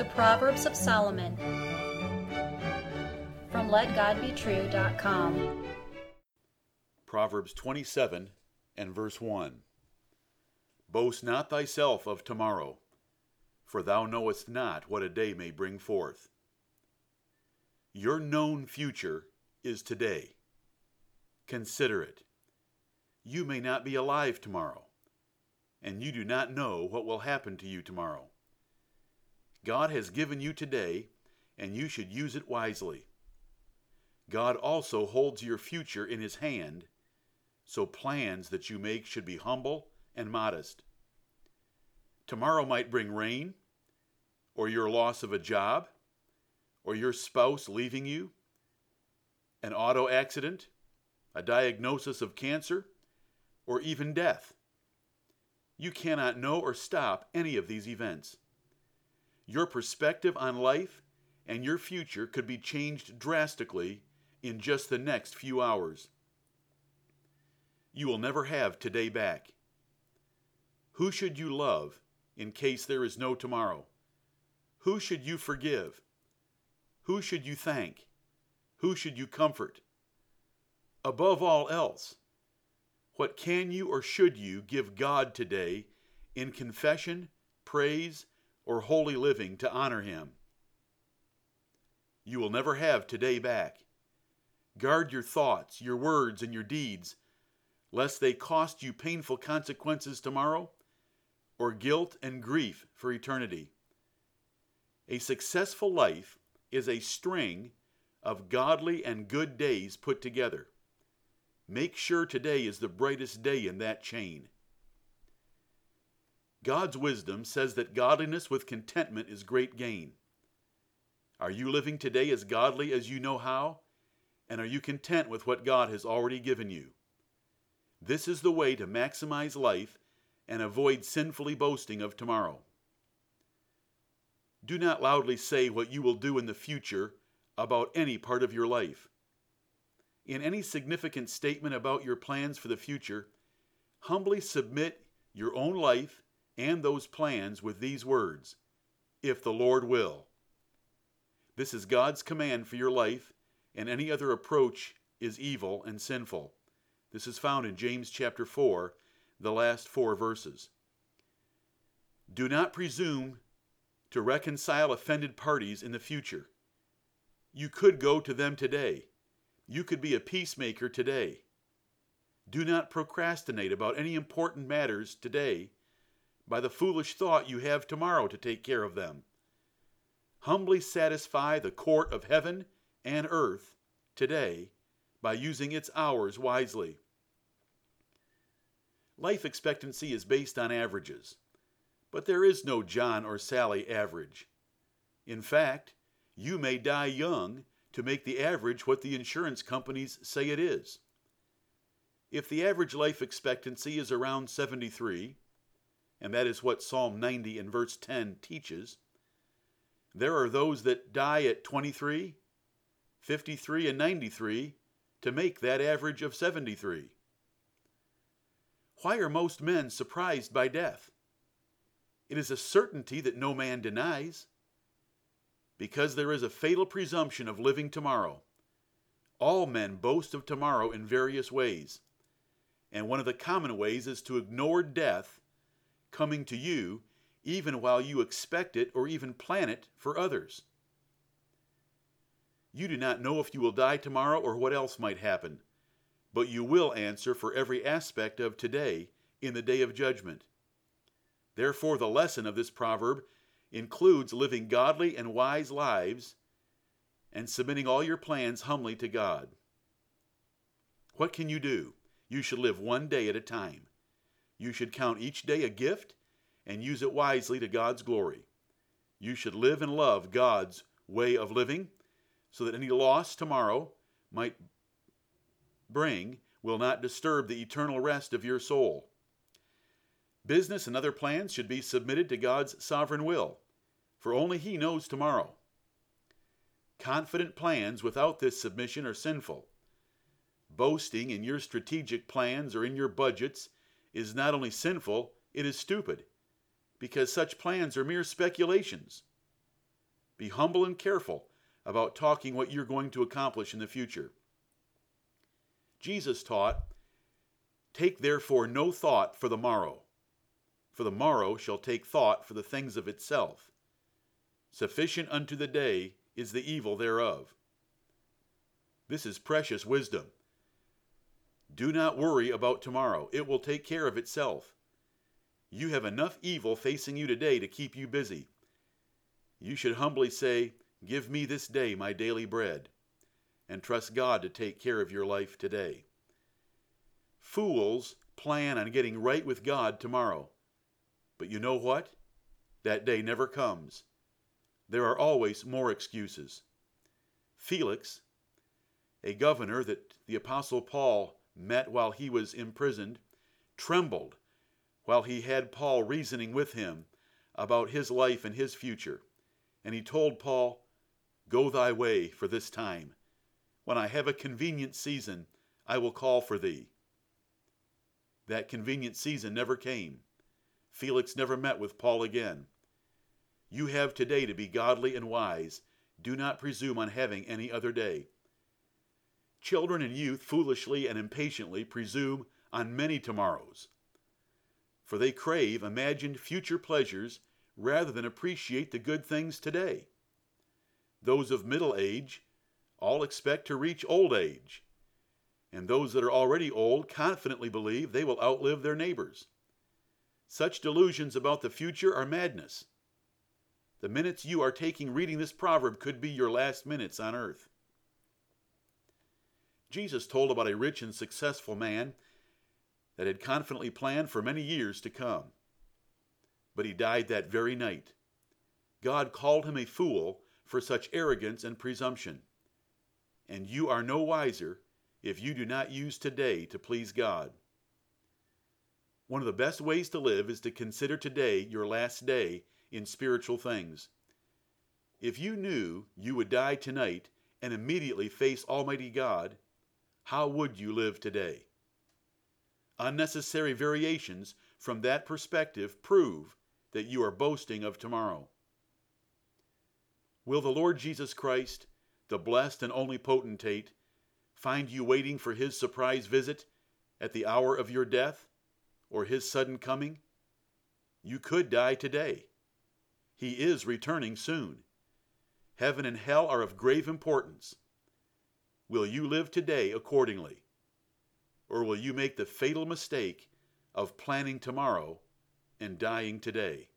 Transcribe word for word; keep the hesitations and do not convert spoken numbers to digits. The Proverbs of Solomon, from Let God Be True dot com. Proverbs twenty-seven and verse one. Boast not thyself of tomorrow, for thou knowest not what a day may bring forth. Your known future is today. Consider it. You may not be alive tomorrow, and you do not know what will happen to you tomorrow. God has given you today, and you should use it wisely. God also holds your future in His hand, so plans that you make should be humble and modest. Tomorrow might bring rain, or your loss of a job, or your spouse leaving you, an auto accident, a diagnosis of cancer, or even death. You cannot know or stop any of these events. Your perspective on life and your future could be changed drastically in just the next few hours. You will never have today back. Who should you love in case there is no tomorrow? Who should you forgive? Who should you thank? Who should you comfort? Above all else, what can you or should you give God today in confession, praise, or holy living to honor Him? You will never have today back. Guard your thoughts, your words, and your deeds, lest they cost you painful consequences tomorrow, or guilt and grief for eternity. A successful life is a string of godly and good days put together. Make sure today is the brightest day in that chain. God's wisdom says that godliness with contentment is great gain. Are you living today as godly as you know how? And are you content with what God has already given you? This is the way to maximize life and avoid sinfully boasting of tomorrow. Do not loudly say what you will do in the future about any part of your life. In any significant statement about your plans for the future, humbly submit your own life and those plans with these words, if the Lord will. This is God's command for your life, and any other approach is evil and sinful. This is found in James chapter four, the last four verses. Do not presume to reconcile offended parties in the future. You could go to them today. You could be a peacemaker today. Do not procrastinate about any important matters today by the foolish thought you have tomorrow to take care of them. Humbly satisfy the court of heaven and earth today by using its hours wisely. Life expectancy is based on averages, but there is no John or Sally average. In fact, you may die young to make the average what the insurance companies say it is. If the average life expectancy is around seventy-three, and that is what Psalm ninety and verse ten teaches, there are those that die at twenty-three, fifty-three, and ninety-three to make that average of seventy-three. Why are most men surprised by death? It is a certainty that no man denies. Because there is a fatal presumption of living tomorrow. All men boast of tomorrow in various ways, and one of the common ways is to ignore death coming to you even while you expect it or even plan it for others. You do not know if you will die tomorrow or what else might happen, but you will answer for every aspect of today in the day of judgment. Therefore, the lesson of this proverb includes living godly and wise lives and submitting all your plans humbly to God. What can you do? You should live one day at a time. You should count each day a gift and use it wisely to God's glory. You should live and love God's way of living so that any loss tomorrow might bring will not disturb the eternal rest of your soul. Business and other plans should be submitted to God's sovereign will, for only He knows tomorrow. Confident plans without this submission are sinful. Boasting in your strategic plans or in your budgets is not only sinful, it is stupid, because such plans are mere speculations. Be humble and careful about talking what you're going to accomplish in the future. Jesus taught, "Take therefore no thought for the morrow, for the morrow shall take thought for the things of itself. Sufficient unto the day is the evil thereof." This is precious wisdom. Do not worry about tomorrow. It will take care of itself. You have enough evil facing you today to keep you busy. You should humbly say, "Give me this day my daily bread," and trust God to take care of your life today. Fools plan on getting right with God tomorrow. But you know what? That day never comes. There are always more excuses. Felix, a governor that the Apostle Paul met while he was imprisoned, trembled while he had Paul reasoning with him about his life and his future. And he told Paul, "Go thy way for this time. When I have a convenient season, I will call for thee." That convenient season never came. Felix never met with Paul again. You have today to be godly and wise. Do not presume on having any other day. Children and youth foolishly and impatiently presume on many tomorrows, for they crave imagined future pleasures rather than appreciate the good things today. Those of middle age all expect to reach old age, and those that are already old confidently believe they will outlive their neighbors. Such delusions about the future are madness. The minutes you are taking reading this proverb could be your last minutes on earth. Jesus told about a rich and successful man that had confidently planned for many years to come. But he died that very night. God called him a fool for such arrogance and presumption. And you are no wiser if you do not use today to please God. One of the best ways to live is to consider today your last day in spiritual things. If you knew you would die tonight and immediately face Almighty God, how would you live today? Unnecessary variations from that perspective prove that you are boasting of tomorrow. Will the Lord Jesus Christ, the blessed and only potentate, find you waiting for his surprise visit at the hour of your death or his sudden coming? You could die today. He is returning soon. Heaven and hell are of grave importance. Will you live today accordingly? Or will you make the fatal mistake of planning tomorrow and dying today?